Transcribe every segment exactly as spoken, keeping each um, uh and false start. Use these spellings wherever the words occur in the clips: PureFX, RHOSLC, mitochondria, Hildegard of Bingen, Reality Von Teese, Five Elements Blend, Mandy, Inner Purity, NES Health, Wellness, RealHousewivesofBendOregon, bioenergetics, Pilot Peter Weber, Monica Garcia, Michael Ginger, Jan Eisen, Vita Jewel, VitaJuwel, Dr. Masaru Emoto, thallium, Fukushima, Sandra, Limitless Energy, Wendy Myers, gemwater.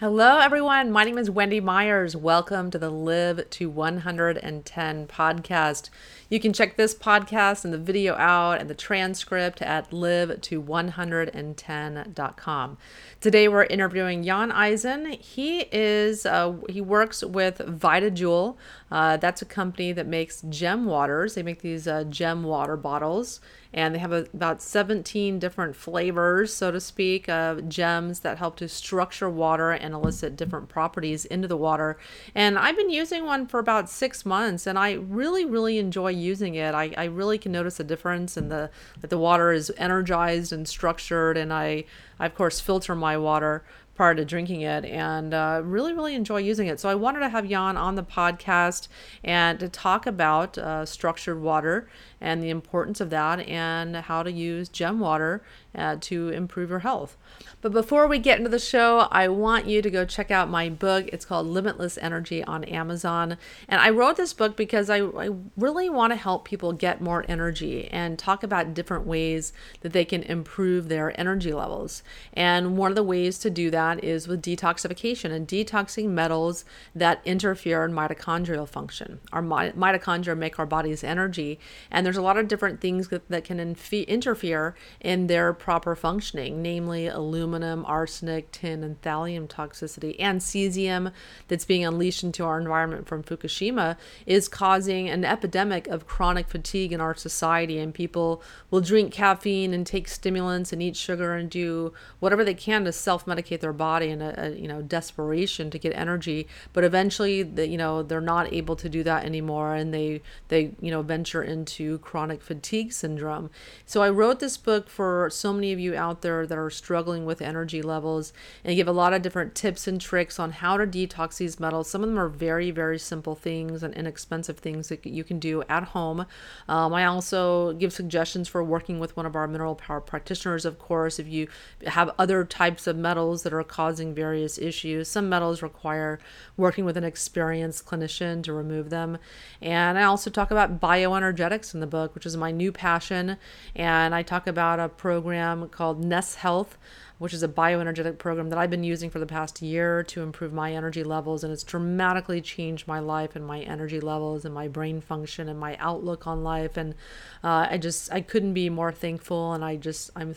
Hello, everyone. My name is Wendy Myers. Welcome to the Live to one hundred ten podcast. You can check this podcast and the video out and the transcript at live to one hundred ten dot com. Today, we're interviewing Jan Eisen. He is uh, he works with Vita Jewel. Uh, that's a company that makes gem waters. They make these uh, gem water bottles, and they have a, about seventeen different flavors, so to speak, of gems that help to structure water and elicit different properties into the water. And I've been using one for about six months, and I really, really enjoy using it. I, I really can notice a difference in the that the water is energized and structured, and I, I of course filter my water prior to drinking it, and uh, really, really enjoy using it. So I wanted to have Jan on the podcast and to talk about uh, structured water and the importance of that and how to use gem water uh, to improve your health. But before we get into the show, I want you to go check out my book. It's called Limitless Energy on Amazon. And I wrote this book because I, I really want to help people get more energy and talk about different ways that they can improve their energy levels. And one of the ways to do that is with detoxification and detoxing metals that interfere in mitochondrial function. Our mi- mitochondria make our body's energy, and there's a lot of different things that, that can inf- interfere in their proper functioning, namely aluminum, arsenic, tin, and thallium toxicity, and cesium that's being unleashed into our environment from Fukushima is causing an epidemic of chronic fatigue in our society, and people will drink caffeine and take stimulants and eat sugar and do whatever they can to self-medicate their body in a, a you know desperation to get energy, but eventually the, you know they're not able to do that anymore, and they they you know venture into chronic fatigue syndrome. So I wrote this book for so many of you out there that are struggling with energy levels, and I give a lot of different tips and tricks on how to detox these metals. Some of them are very, very simple things and inexpensive things that you can do at home. Um, I also give suggestions for working with one of our mineral power practitioners, of course, if you have other types of metals that are causing various issues. Some metals require working with an experienced clinician to remove them. And I also talk about bioenergetics in the book, which is my new passion. And I talk about a program called N E S Health, which is a bioenergetic program that I've been using for the past year to improve my energy levels. And it's dramatically changed my life and my energy levels and my brain function and my outlook on life. And uh, I just, I couldn't be more thankful. And I just, I'm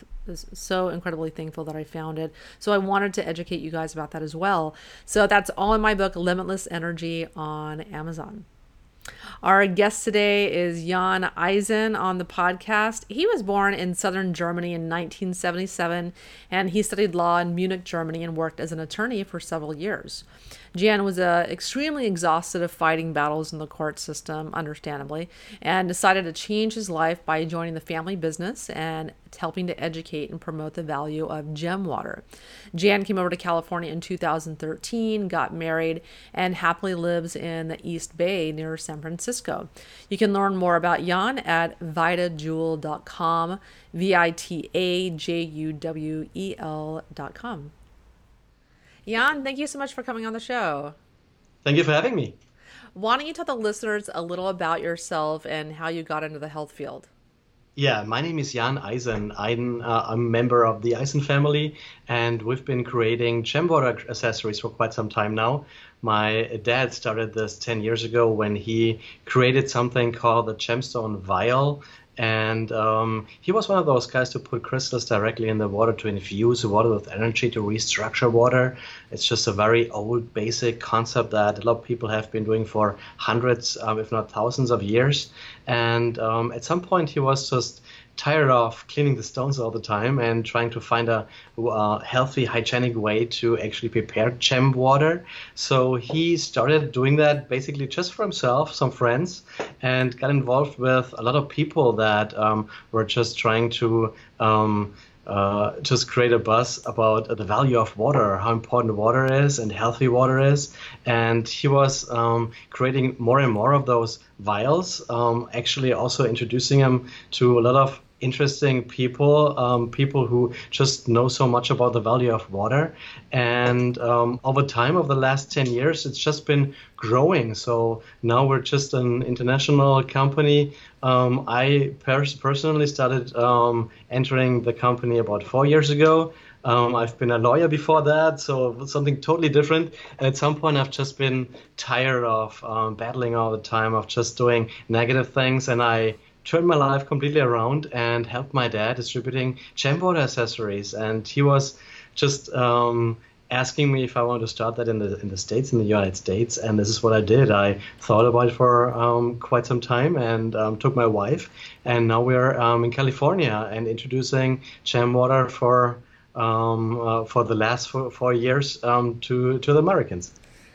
so incredibly thankful that I found it. So I wanted to educate you guys about that as well. So that's all in my book, Limitless Energy on Amazon. Our guest today is Jan Eisen on the podcast. He was born in southern Germany in nineteen seventy-seven, and he studied law in Munich, Germany, and worked as an attorney for several years. Jan was uh, extremely exhausted of fighting battles in the court system, understandably, and decided to change his life by joining the family business and helping to educate and promote the value of gem water. Jan came over to California in two thousand thirteen, got married, and happily lives in the East Bay near San Francisco. You can learn more about Jan at vita jewel dot com, V I T A J U W E L dot com. Jan, thank you so much for coming on the show. Thank you for having me. Why don't you tell the listeners a little about yourself and how you got into the health field? Yeah, my name is Jan Eisen. I'm uh, a member of the Eisen family, and we've been creating gem water accessories for quite some time now. My dad started this ten years ago when he created something called the gemstone vial. And um, he was one of those guys to put crystals directly in the water to infuse water with energy, to restructure water. It's just a very old, basic concept that a lot of people have been doing for hundreds, um, if not thousands of years. And um, at some point, he was just tired of cleaning the stones all the time and trying to find a, a healthy, hygienic way to actually prepare gem water. So he started doing that basically just for himself, some friends, and got involved with a lot of people that um, were just trying to um, uh, just create a buzz about the value of water, how important water is and healthy water is. And he was um, creating more and more of those vials, um, actually also introducing him to a lot of interesting people, um, people who just know so much about the value of water. And um, over time, over the last ten years, it's just been growing. So now we're just an international company. Um, I pers- personally started um, entering the company about four years ago. Um, I've been a lawyer before that, so something totally different. And at some point, I've just been tired of um, battling all the time, of just doing negative things, and I turned my life completely around and helped my dad distributing gemwater accessories. And he was just um, asking me if I wanted to start that in the in the States, in the United States. And this is what I did. I thought about it for um, quite some time and um, took my wife. And now we're um, in California and introducing gemwater for um, uh, for the last four, four years um, to to the Americans.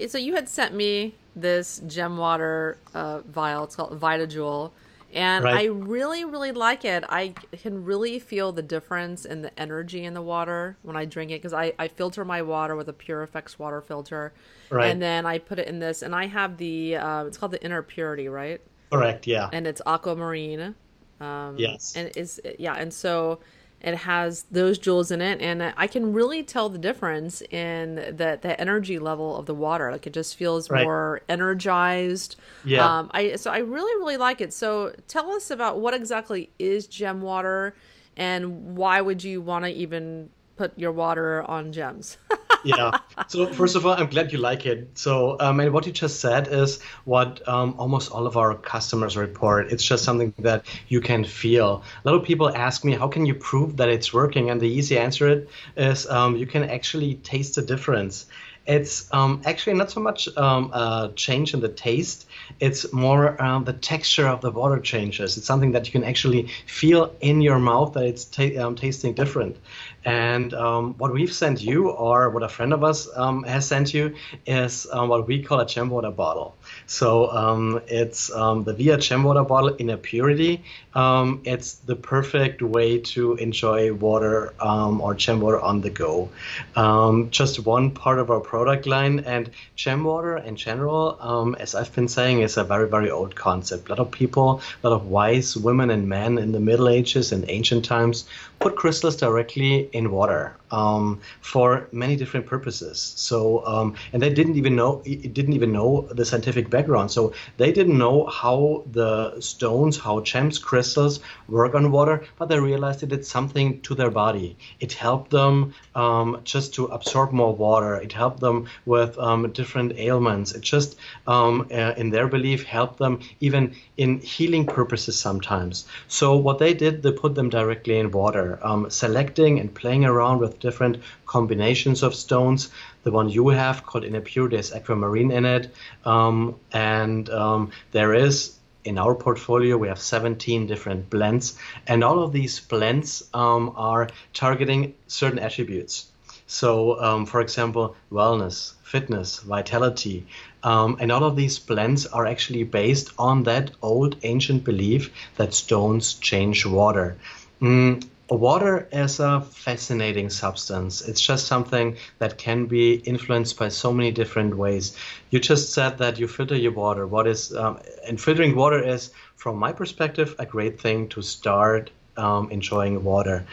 So you had sent me this gemwater uh, vial. It's called Vita Jewel. And right. I really, really like it. I can really feel the difference in the energy in the water when I drink it, because I, I filter my water with a PureFX water filter. Right. And then I put it in this. And I have the, uh, it's called the Inner Purity, right? Correct, yeah. And it's aquamarine. Um, yes. And it's, yeah, and so it has those jewels in it. And I can really tell the difference in the, the energy level of the water. Like it just feels right. more energized. Yeah. Um, I, so I really, really like it. So tell us about what exactly is gemwater and why would you want to even put your water on gems? Yeah. So first of all, I'm glad you like it. So um, and what you just said is what um, almost all of our customers report. It's just something that you can feel. A lot of people ask me, how can you prove that it's working? And the easy answer it is um, you can actually taste the difference. It's um, actually not so much um, a change in the taste. It's more um, the texture of the water changes. It's something that you can actually feel in your mouth that it's ta um, tasting different. And um, what we've sent you, or what a friend of us um, has sent you, is um, what we call a gemwater bottle. So um, it's um, the Via Gemwater bottle, Inner Purity. Um, it's the perfect way to enjoy water um, or gemwater on the go. Um, just one part of our product line, and gemwater in general, um, as I've been saying, is a very, very old concept. A lot of people, a lot of wise women and men in the Middle Ages and ancient times put crystals directly in water um, for many different purposes. So, um, and they didn't even know, didn't even know the scientific background. So they didn't know how the stones, how gems, crystals work on water, but they realized it did something to their body. It helped them um, just to absorb more water. It helped them with um, different ailments. It just, um, uh, in their belief, helped them even in healing purposes sometimes. So what they did, they put them directly in water, um, selecting and playing around with different combinations of stones. The one you have called Inner Purity is aquamarine in it, um, and um, there is, in our portfolio, we have seventeen different blends, and all of these blends um, are targeting certain attributes. So, um, for example, wellness, fitness, vitality, um, and all of these blends are actually based on that old ancient belief that stones change water. Mm, water is a fascinating substance. It's just something that can be influenced by so many different ways. You just said that you filter your water. What is um, and filtering water is, from my perspective, a great thing to start um, enjoying water.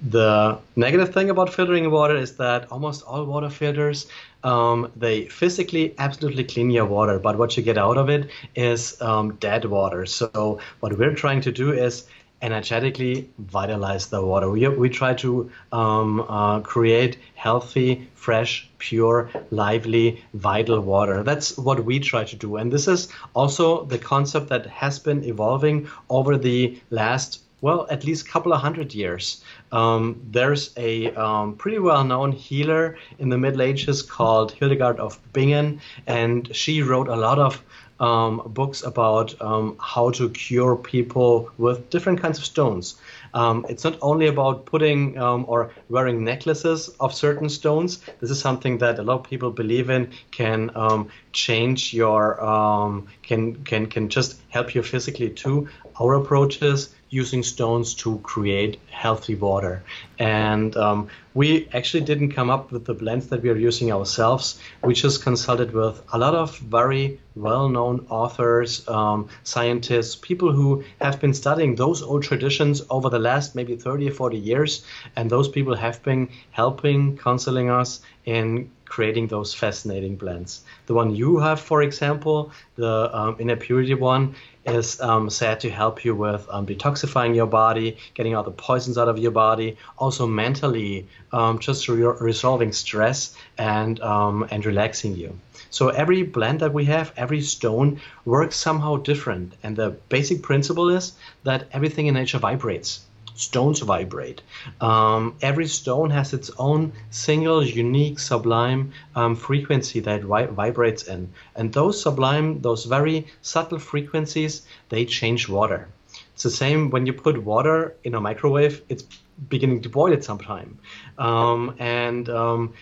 The negative thing about filtering water is that almost all water filters, um, they physically absolutely clean your water, but what you get out of it is um, dead water. So what we're trying to do is energetically vitalize the water. We, we try to um, uh, create healthy, fresh, pure, lively, vital water. That's what we try to do. And this is also the concept that has been evolving over the last, well, at least a couple of hundred years. Um, there's a um, pretty well-known healer in the Middle Ages called Hildegard of Bingen, and she wrote a lot of um, books about um, how to cure people with different kinds of stones. Um, it's not only about putting um, or wearing necklaces of certain stones. This is something that a lot of people believe in can um, change your, um, can, can, can just help you physically too. Our approach is using stones to create healthy water. And um, we actually didn't come up with the blends that we are using ourselves. We just consulted with a lot of very well-known authors, um, scientists, people who have been studying those old traditions over the last maybe thirty or forty years. And those people have been helping, counseling us in creating those fascinating blends. The one you have, for example, the um, Inner Purity one, is um, said to help you with um, detoxifying your body, getting all the poisons out of your body, also mentally, um, just re resolving stress and, um, and relaxing you. So every blend that we have, every stone works somehow different. And the basic principle is that everything in nature vibrates. Stones vibrate. Um, every stone has its own single, unique, sublime um, frequency that vibrates in. And those sublime, those very subtle frequencies, they change water. It's the same when you put water in a microwave, it's beginning to boil at some time. Um, and um,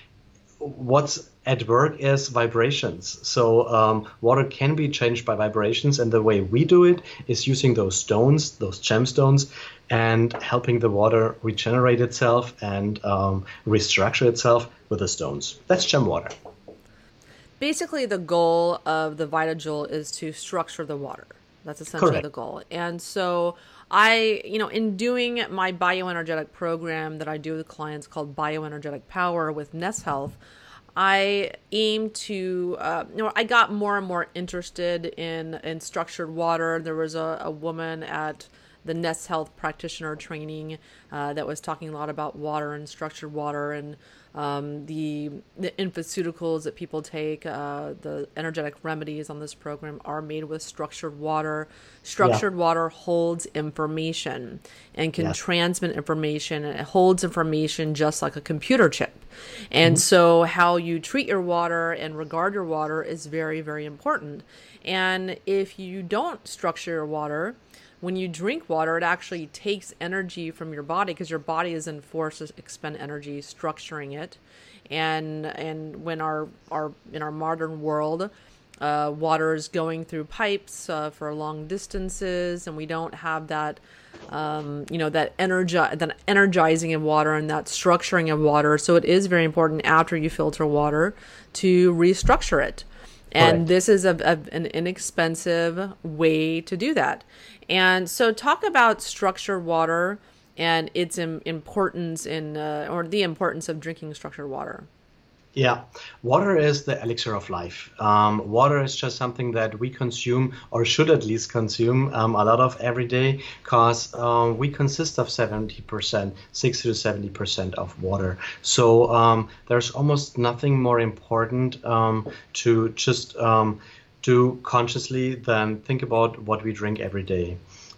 what's at work is vibrations. So um, water can be changed by vibrations, and the way we do it is using those stones, those gemstones, and helping the water regenerate itself and um, restructure itself with the stones. That's gemwater. Basically, the goal of the VitaJuwel is to structure the water. That's essentially Correct. The goal. And so I, you know, in doing my bioenergetic program that I do with clients called Bioenergetic Power with N E S Health, I aim to, uh, you know, I got more and more interested in, in structured water. There was a, a woman at the N E S Health practitioner training uh, that was talking a lot about water and structured water and um, the, the infaceuticals that people take. Uh, the energetic remedies on this program are made with structured water. Structured yeah. water holds information and can yes. transmit information, and it holds information just like a computer chip. And so how you treat your water and regard your water is very, very important. And if you don't structure your water, when you drink water, it actually takes energy from your body because your body is in force to expend energy structuring it. And and when our, our in our modern world, uh, water is going through pipes uh, for long distances, and we don't have that Um, you know, that, energi that energizing of water and that structuring of water. So it is very important after you filter water to restructure it. And right. this is a, a, an inexpensive way to do that. And so talk about structured water and its im importance in, uh, or the importance of drinking structured water. Yeah, water is the elixir of life. Um, water is just something that we consume, or should at least consume, um, a lot of every day, because um, we consist of seventy percent, sixty to seventy percent of water. So um, there's almost nothing more important um, to just um, do consciously than think about what we drink every day.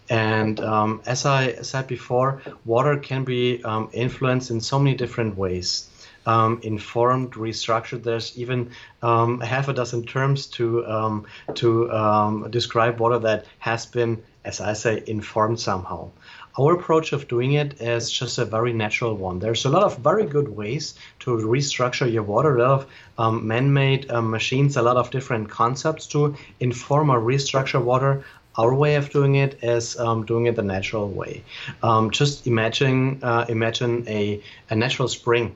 And um, as I said before, water can be um, influenced in so many different ways. Um, informed, restructured. There's even um, half a dozen terms to um, to um, describe water that has been, as I say, informed somehow. Our approach of doing it is just a very natural one. There's a lot of very good ways to restructure your water, a lot of um, man-made uh, machines, a lot of different concepts to inform or restructure water. Our way of doing it is um, doing it the natural way. Um, just imagine uh, imagine a, a natural spring.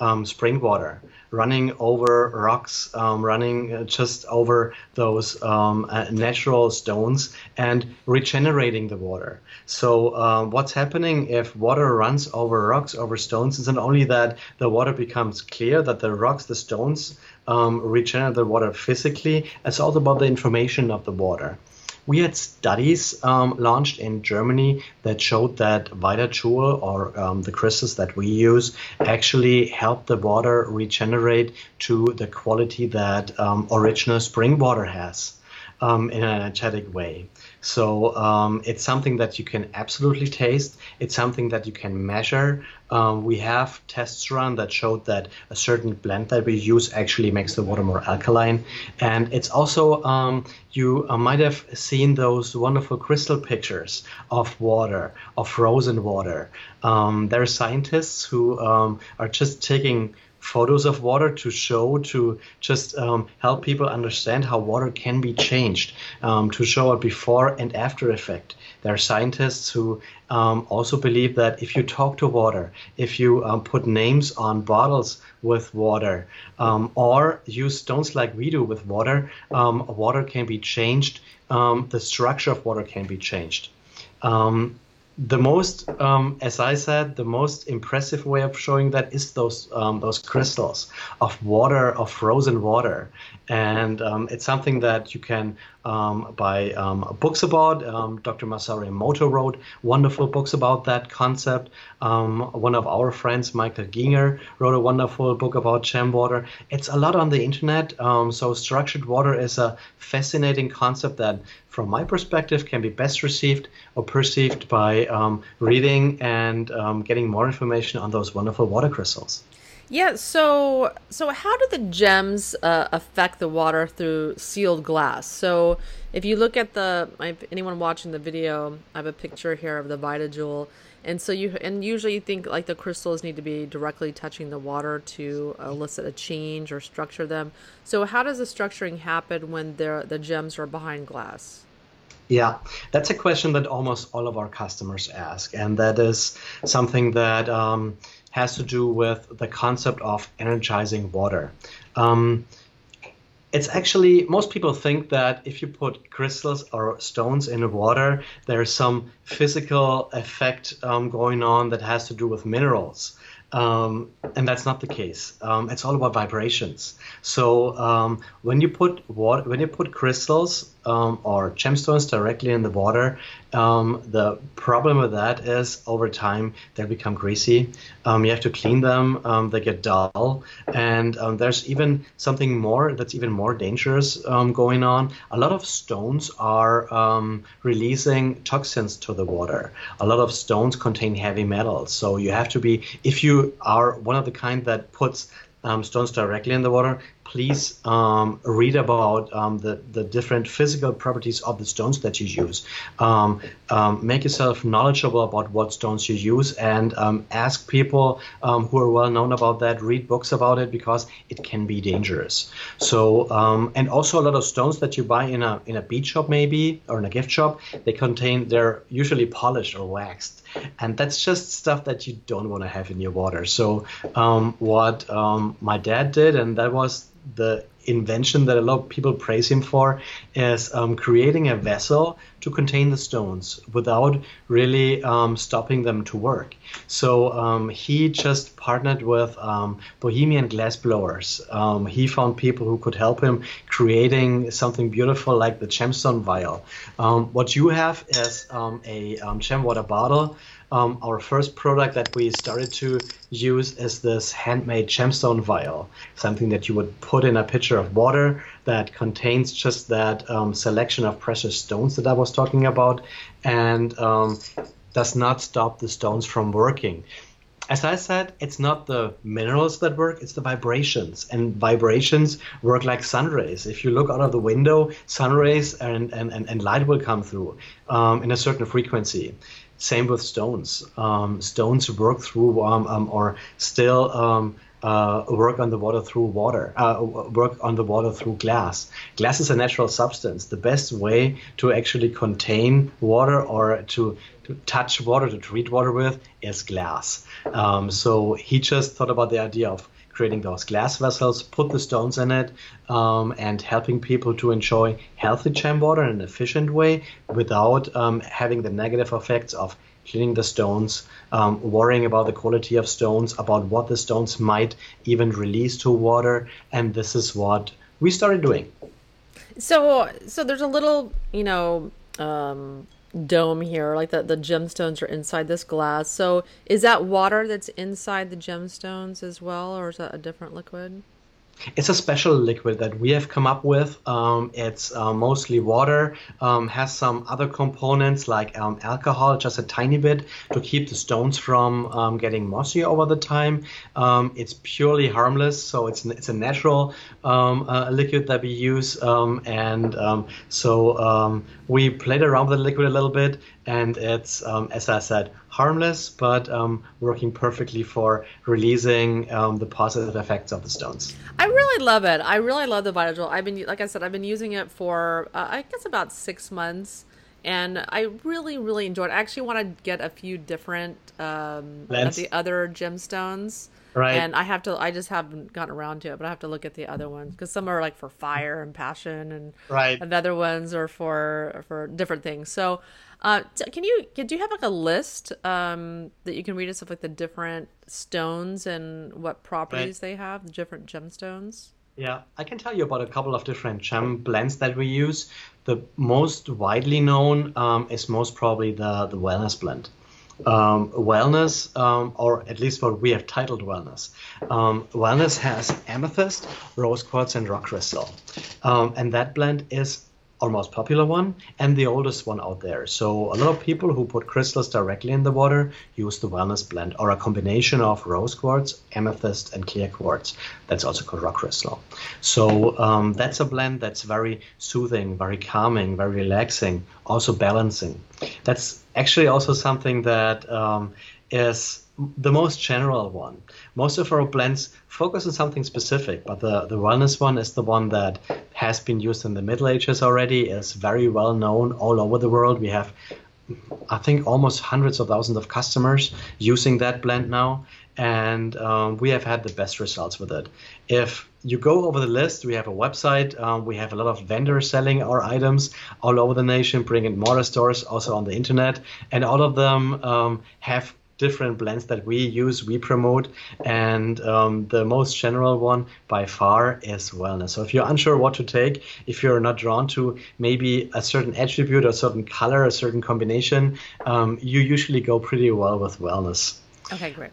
Um, spring water running over rocks, um, running just over those um, uh, natural stones and regenerating the water. So um, what's happening if water runs over rocks, over stones, is not only that the water becomes clear, that the rocks, the stones um, regenerate the water physically, it's also about the information of the water. We had studies um, launched in Germany that showed that VitaJuwel, or um, the crystals that we use, actually help the water regenerate to the quality that um, original spring water has um, in an energetic way. So um, it's something that you can absolutely taste. It's something that you can measure. Um, we have tests run that showed that a certain blend that we use actually makes the water more alkaline. And it's also, um, you uh, might have seen those wonderful crystal pictures of water, of frozen water. Um, there are scientists who um, are just taking photos of water to show, to just um, help people understand how water can be changed, um, to show a before and after effect. There are scientists who um, also believe that if you talk to water, if you um, put names on bottles with water, um, or use stones like we do with water, um, water can be changed, um, the structure of water can be changed. Um, the most, um, as I said, the most impressive way of showing that is those um, those crystals of water, of frozen water, and um, it's something that you can um, buy um, books about. Um, Doctor Masaru Emoto wrote wonderful books about that concept. Um, one of our friends, Michael Ginger, wrote a wonderful book about gemwater. It's a lot on the internet. Um, so structured water is a fascinating concept that, from my perspective, can be best received or perceived by Um, reading and um, getting more information on those wonderful water crystals. Yeah, so so how do the gems uh, affect the water through sealed glass? So if you look at the, if anyone watching the video, I have a picture here of the Vita Jewel, and so you and usually you think like the crystals need to be directly touching the water to elicit a change or structure them. So how does the structuring happen when the the gems are behind glass? Yeah, that's a question that almost all of our customers ask, and that is something that um, has to do with the concept of energizing water. Um, it's actually, most people think that if you put crystals or stones in water, there's some physical effect um, going on that has to do with minerals. Um, and that's not the case. Um, it's all about vibrations. So um, when you put water, when you put crystals um, or gemstones directly in the water, um, the problem with that is over time they become greasy. Um, you have to clean them. Um, they get dull, and um, there's even something more that's even more dangerous um, going on. A lot of stones are um, releasing toxins to the water. A lot of stones contain heavy metals. So you have to be, if you are one of the kind that puts um, stones directly in the water, please um, read about um, the, the different physical properties of the stones that you use. Um, um, make yourself knowledgeable about what stones you use, and um, ask people um, who are well known about that, read books about it, because it can be dangerous. So, um, and also a lot of stones that you buy in a, in a bead shop maybe, or in a gift shop, they contain, they're usually polished or waxed. And that's just stuff that you don't want to have in your water. So um, what um, my dad did, and that was the invention that a lot of people praise him for, is um, creating a vessel to contain the stones without really um, stopping them to work. So um, he just partnered with um, Bohemian glass blowers. Um, he found people who could help him creating something beautiful like the gemstone vial. Um, what you have is um, a um, gemwater bottle. Um, our first product that we started to use is this handmade gemstone vial, something that you would put in a pitcher of water that contains just that um, selection of precious stones that I was talking about, and um, does not stop the stones from working. As I said, it's not the minerals that work, it's the vibrations. And vibrations work like sun rays. If you look out of the window, sun rays and, and, and, and light will come through um, in a certain frequency. Same with stones. Um, stones work through um, um, or still um, uh, work on the water through water, uh, work on the water through glass. Glass is a natural substance. The best way to actually contain water or to, to touch water, to treat water with, is glass. Um, so he just thought about the idea of creating those glass vessels, put the stones in it, um, and helping people to enjoy healthy gem water in an efficient way without um, having the negative effects of cleaning the stones, um, worrying about the quality of stones, about what the stones might even release to water. And this is what we started doing. So, so there's a little, you know, um, dome here, like the, the gemstones are inside this glass. So is that water that's inside the gemstones as well, or is that a different liquid? It's a special liquid that we have come up with. Um, it's uh, mostly water, um, has some other components like um, alcohol, just a tiny bit, to keep the stones from um, getting mossy over the time. Um, it's purely harmless, so it's it's a natural um, uh, liquid that we use. Um, and um, so um, we played around with the liquid a little bit, and it's, um, as I said, harmless, but um, working perfectly for releasing um, the positive effects of the stones. I really love it. I really love the VitaJuwel. I've been, like I said, I've been using it for, uh, I guess, about six months. And I really, really enjoyed it. I actually want to get a few different um, of the other gemstones. Right. And I have to, I just haven't gotten around to it, but I have to look at the other ones because some are like for fire and passion, and right. and other ones are for for different things. So, uh, can you do you have like a list um, that you can read us of like the different stones and what properties right. they have, the different gemstones? Yeah, I can tell you about a couple of different gem blends that we use. The most widely known um, is most probably the the Wellness blend. Um, wellness, um, or at least what we have titled Wellness. Um, wellness has amethyst, rose quartz, and rock crystal. Um, and that blend is our most popular one and the oldest one out there. So a lot of people who put crystals directly in the water use the Wellness blend, or a combination of rose quartz, amethyst, and clear quartz. That's also called rock crystal. So um, that's a blend that's very soothing, very calming, very relaxing, also balancing. That's actually also something that um, is the most general one. Most of our blends focus on something specific, but the, the Wellness one is the one that has been used in the Middle Ages already, is very well known all over the world. We have, I think, almost hundreds of thousands of customers using that blend now, and um, we have had the best results with it. If you go over the list, we have a website, um, we have a lot of vendors selling our items all over the nation, bringing mortar stores also on the internet, and all of them um, have different blends that we use, we promote, and um, the most general one by far is Wellness. So if you're unsure what to take, if you're not drawn to maybe a certain attribute, a certain color, a certain combination, um, you usually go pretty well with Wellness. Okay, great.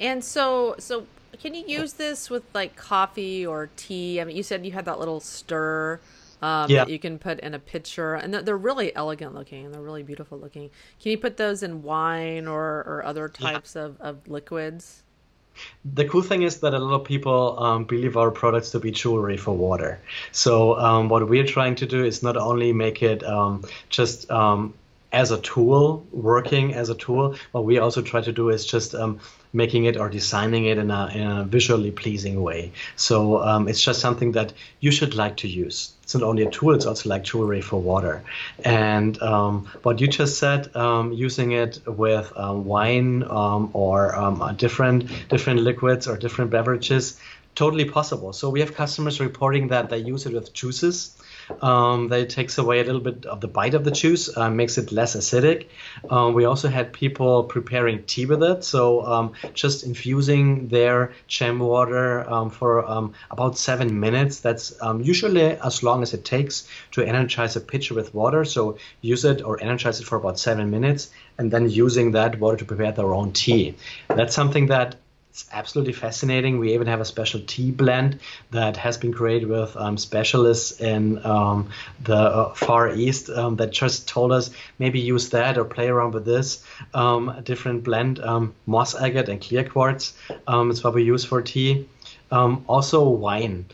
And so, so can you use this with like coffee or tea? I mean, you said you had that little stir. Um, yeah. That you can put in a pitcher, and they're, they're really elegant looking, and they're really beautiful looking. Can you put those in wine or, or other types yeah. of, of liquids? The cool thing is that a lot of people um, believe our products to be jewelry for water. So um, what we're trying to do is not only make it um, just um, as a tool, working as a tool, what we also try to do is just um, making it or designing it in a, in a visually pleasing way. So um, it's just something that you should like to use. It's not only a tool, it's also like jewelry for water. And um, what you just said, um, using it with uh, wine um, or um, different, different liquids or different beverages, totally possible. So we have customers reporting that they use it with juices. Um, that it takes away a little bit of the bite of the juice, uh, makes it less acidic. Um, we also had people preparing tea with it, so um, just infusing their gem water um, for um, about seven minutes. That's um, usually as long as it takes to energize a pitcher with water, so use it or energize it for about seven minutes, and then using that water to prepare their own tea. That's something that it's absolutely fascinating. We even have a special tea blend that has been created with um, specialists in um, the uh, Far East um, that just told us maybe use that or play around with this um, a different blend, um, moss agate and clear quartz. Um, it's what we use for tea. Um, also wine.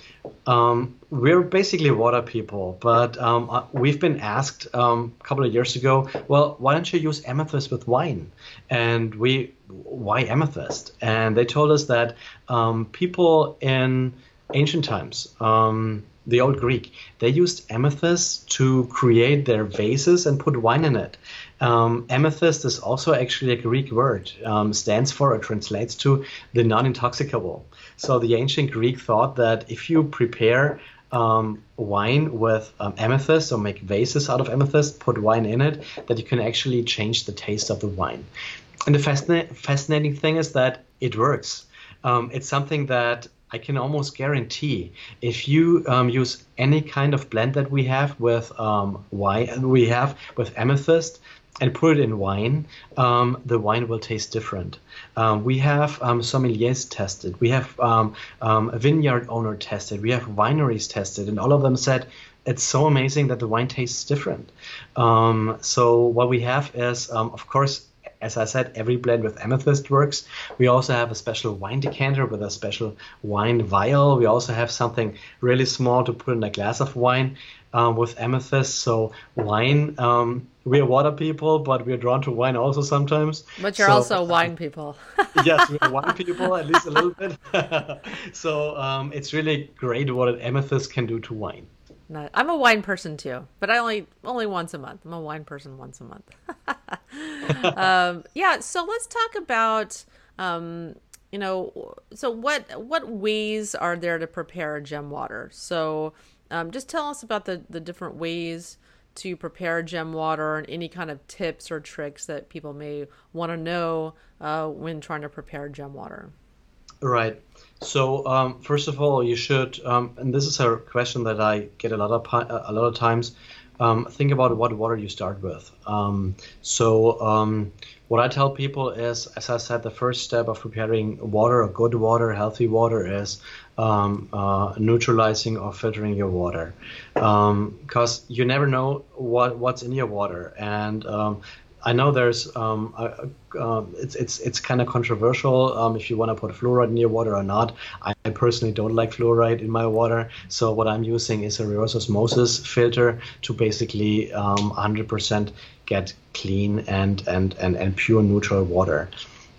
Um, we're basically water people, but um, we've been asked um, a couple of years ago, well, why don't you use amethyst with wine? And we, why amethyst? And they told us that um, people in ancient times, um, the old Greek, they used amethyst to create their vases and put wine in it. Um, amethyst is also actually a Greek word, um, stands for or translates to the non-intoxicable. So the ancient Greek thought that if you prepare um, wine with um, amethyst or make vases out of amethyst, put wine in it, that you can actually change the taste of the wine. And the fascina- fascinating thing is that it works. Um, it's something that I can almost guarantee if you um, use any kind of blend that we have with um, wine, we have with amethyst, and put it in wine, um, the wine will taste different. Um, we have um, sommeliers tested, we have um, um, a vineyard owner tested, we have wineries tested, and all of them said it's so amazing that the wine tastes different. Um, so what we have is, um, of course, as I said, every blend with amethyst works. We also have a special wine decanter with a special wine vial. We also have something really small to put in a glass of wine um, with amethyst. So wine, um, we are water people, but we are drawn to wine also sometimes. But you're so, also wine people. Yes, we are wine people, at least a little bit. So um, it's really great what an amethyst can do to wine. I'm a wine person too, but I only only once a month. I'm a wine person once a month. um, yeah, so let's talk about um, you know, so what what ways are there to prepare gem water? So um, just tell us about the, the different ways to prepare gem water and any kind of tips or tricks that people may want to know uh, when trying to prepare gem water. Right. So um, first of all, you should, um, and this is a question that I get a lot of a lot of times. Um, think about what water you start with. Um, so um, what I tell people is, as I said, the first step of preparing water, or good water, healthy water, is um, uh, neutralizing or filtering your water, because um, you never know what what's in your water. And um, I know there's um, a, uh, it's it's it's kind of controversial um, if you want to put fluoride in your water or not. I personally don't like fluoride in my water, so what I'm using is a reverse osmosis filter to basically um, one hundred percent get clean and and and and pure neutral water.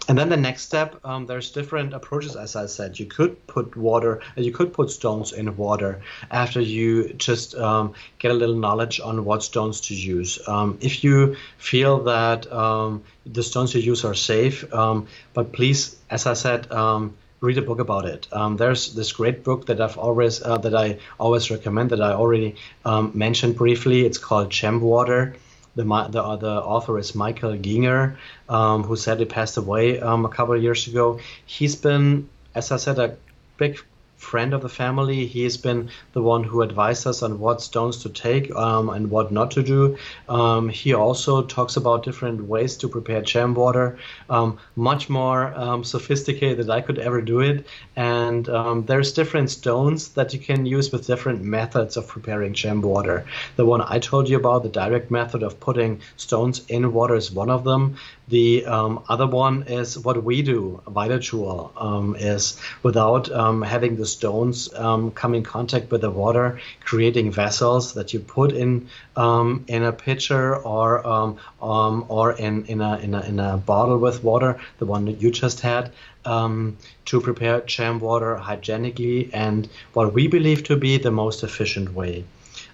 And then the next step, um, there's different approaches. As I said, you could put water, you could put stones in water after you just um, get a little knowledge on what stones to use. Um, if you feel that um, the stones you use are safe, um, but please, as I said, um, read a book about it. Um, there's this great book that I've always uh, that I always recommend, that I already um, mentioned briefly. It's called Gemwater. The, the, the author is Michael Ginger, um, who sadly passed away um, a couple of years ago. He's been, as I said, a big friend of the family. He has been the one who advised us on what stones to take um, and what not to do. Um, he also talks about different ways to prepare gem water, um, much more um, sophisticated than I could ever do it. And um, there's different stones that you can use with different methods of preparing gem water. The one I told you about, the direct method of putting stones in water, is one of them. The um, other one is what we do, VitaJuwel, um, is without um, having the stones um, come in contact with the water, creating vessels that you put in um, in a pitcher or um, um, or in in a, in a in a bottle with water, the one that you just had, um, to prepare gem water hygienically and what we believe to be the most efficient way.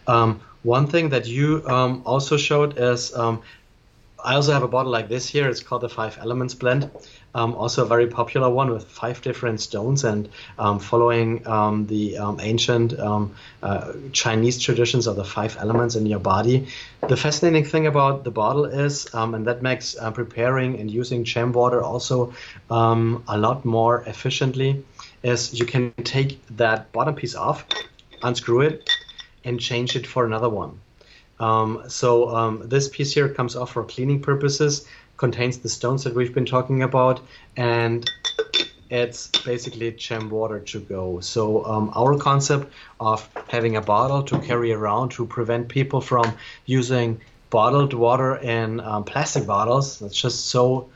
Um, one thing that you um, also showed is, um, I also have a bottle like this here. It's called the Five Elements Blend. Um, also a very popular one with five different stones, and um, following um, the um, ancient um, uh, Chinese traditions of the five elements in your body. The fascinating thing about the bottle is, um, and that makes uh, preparing and using gem water also um, a lot more efficiently, is you can take that bottom piece off, unscrew it, and change it for another one. Um, so um, this piece here comes off for cleaning purposes, contains the stones that we've been talking about, and it's basically gem water to go. So um, our concept of having a bottle to carry around to prevent people from using bottled water in um, plastic bottles, that's just so...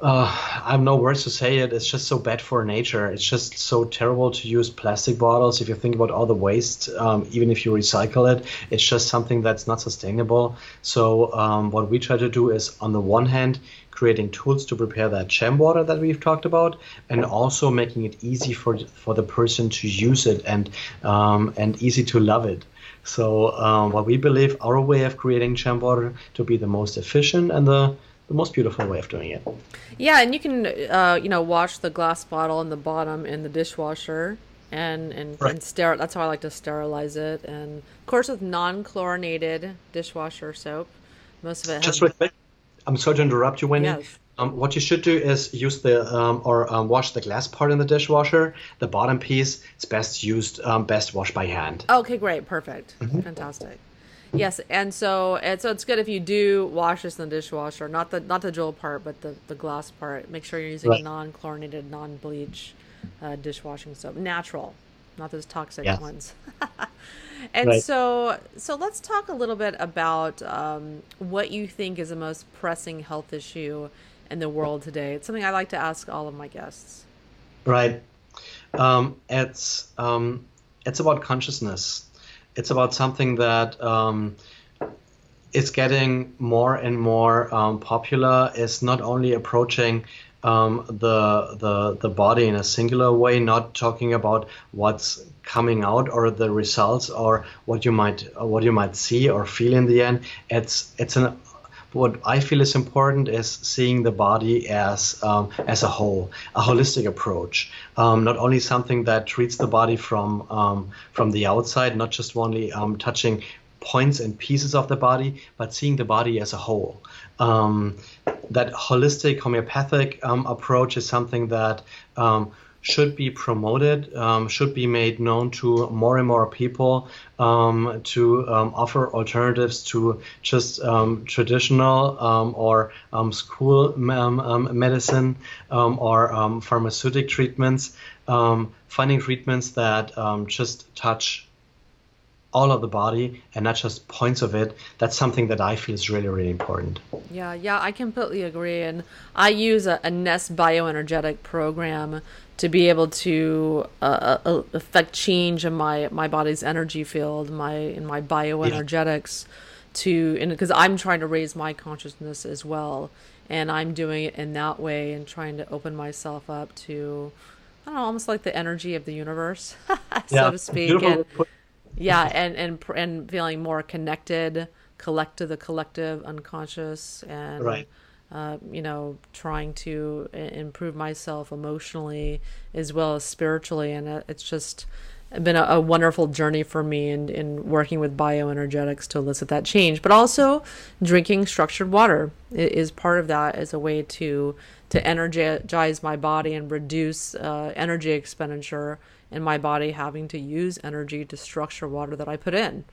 Uh, I have no words to say it. It's just so bad for nature. It's just so terrible to use plastic bottles. If you think about all the waste, um, even if you recycle it, it's just something that's not sustainable. So um, what we try to do is, on the one hand, creating tools to prepare that gem water that we've talked about, and also making it easy for for the person to use it, and um, and easy to love it. So um, what we believe our way of creating gem water to be the most efficient and the the most beautiful way of doing it. Yeah, and you can, uh, you know, wash the glass bottle in the bottom in the dishwasher, and and, right. and steril- that's how I like to sterilize it. And of course, with non-chlorinated dishwasher soap, most of it. Just has- real quick, I'm sorry to interrupt you, Wendy. Yes. Um, what you should do is use the um, or um, wash the glass part in the dishwasher. The bottom piece is best used, um, best washed by hand. Okay, great, perfect, mm-hmm. Fantastic. Yes, and so and so it's good if you do wash this in the dishwasher, not the not the jewel part, but the, the glass part. Make sure you're using right. non-chlorinated, non-bleach uh, dishwashing soap, natural, not those toxic yes. ones. and right. so so let's talk a little bit about um, what you think is the most pressing health issue in the world today. It's something I like to ask all of my guests. Right, um, it's um, it's about consciousness. It's about something that um, is getting more and more um, popular. It's not only approaching um, the, the the body in a singular way, not talking about what's coming out or the results or what you might what you might see or feel in the end. It's it's an what I feel is important is seeing the body as um, as a whole, a holistic approach, um, not only something that treats the body from um, from the outside, not just only um, touching points and pieces of the body, but seeing the body as a whole. Um, that holistic homeopathic um, approach is something that um, should be promoted, um, should be made known to more and more people, um, to um, offer alternatives to just um, traditional um, or um, school um, um, medicine um, or um, pharmaceutic treatments, um, finding treatments that um, just touch all of the body and not just points of it. That's something that I feel is really, really important. Yeah, yeah, I completely agree. And I use a, a N E S bioenergetic program to be able to uh, uh, affect change in my, my body's energy field, my in my bioenergetics, yeah. to and because I'm trying to raise my consciousness as well. And I'm doing it in that way and trying to open myself up to, I don't know, almost like the energy of the universe, so yeah. to speak. And, yeah, and, and and feeling more connected, collective, the collective unconscious, and right. uh, you know, trying to improve myself emotionally as well as spiritually, and it's just been a, a wonderful journey for me in, in working with bioenergetics to elicit that change. But also drinking structured water is part of that as a way to to energize my body and reduce uh, energy expenditure in my body, having to use energy to structure water that I put in.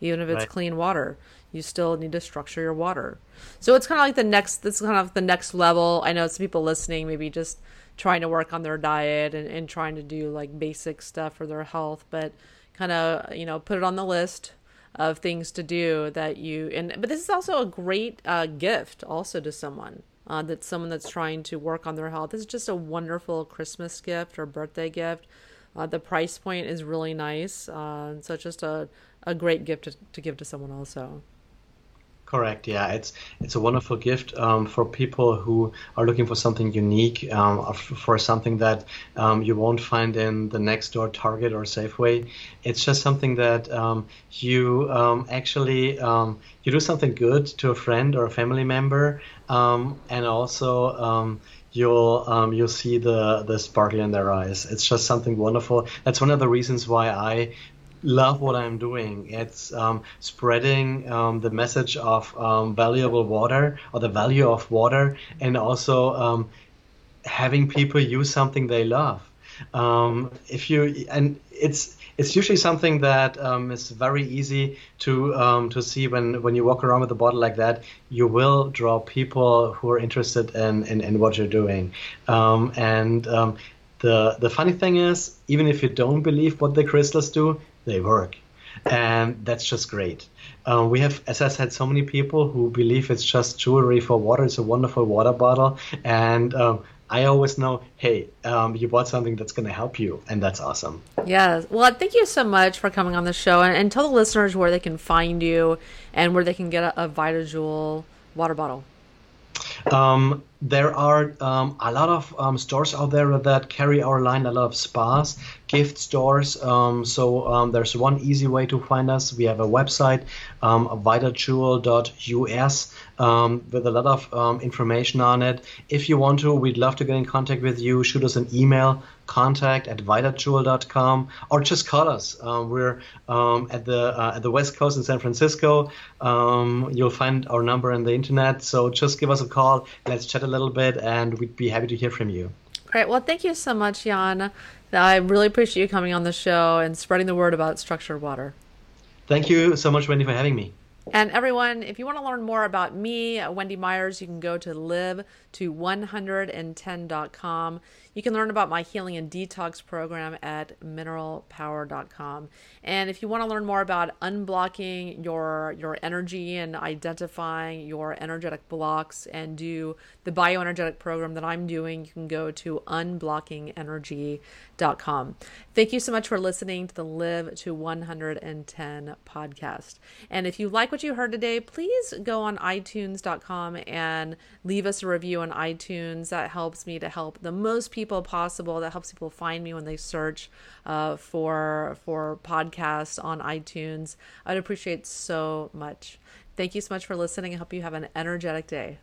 Even if it's right. clean water, you still need to structure your water. So it's kind of like the next, this is kind of the next level. I know some people listening maybe just trying to work on their diet and, and trying to do like basic stuff for their health, but kind of, you know, put it on the list of things to do that you, and, but this is also a great uh, gift also to someone, uh, that's someone that's trying to work on their health. This is just a wonderful Christmas gift or birthday gift. Uh, the price point is really nice. Uh, so it's just a, a great gift to, to give to someone also. Correct. Yeah, it's it's a wonderful gift um, for people who are looking for something unique, um, or f for something that um, you won't find in the next door Target or Safeway. It's just something that um, you um, actually um, you do something good to a friend or a family member, um, and also um, you'll um, you'll see the the sparkle in their eyes. It's just something wonderful. That's one of the reasons why I love what I'm doing. It's um, spreading um, the message of um, valuable water, or the value of water, and also um, having people use something they love. Um, if you and it's it's usually something that um, is very easy to um, to see when when you walk around with a bottle like that. You will draw people who are interested in in, in what you're doing, um, and um, the the funny thing is, even if you don't believe what the crystals do, they work, and that's just great. Uh, we have, as I said, so many people who believe it's just jewelry for water. It's a wonderful water bottle, and um, I always know, hey, um, you bought something that's going to help you, and that's awesome. Yes. Well, thank you so much for coming on the show, and, and tell the listeners where they can find you and where they can get a, a VitaJuwel water bottle. Um, there are um, a lot of um, stores out there that carry our line, a lot of spas, gift stores. Um, so um, there's one easy way to find us. We have a website, um, vita jewel dot U S, um, with a lot of um, information on it. If you want to, we'd love to get in contact with you. Shoot us an email, contact at vita jewel dot com, or just call us. Uh, we're um, at the uh, at the West Coast in San Francisco. Um, you'll find our number on the internet. So just give us a call. Let's chat a little bit, and we'd be happy to hear from you. Great. Well, thank you so much, Jan. I really appreciate you coming on the show and spreading the word about structured water. Thank you so much, Wendy, for having me. And everyone, if you want to learn more about me, Wendy Myers, you can go to live to one ten dot com. You can learn about my healing and detox program at mineral power dot com. And if you want to learn more about unblocking your, your energy and identifying your energetic blocks and do the bioenergetic program that I'm doing, you can go to unblocking energy dot com. Thank you so much for listening to the Live to one ten podcast. And if you like what you heard today, please go on i tunes dot com and leave us a review on iTunes. That helps me to help the most people possible. That helps people find me when they search uh, for for podcasts on iTunes. I'd appreciate so much. Thank you so much for listening. I hope you have an energetic day.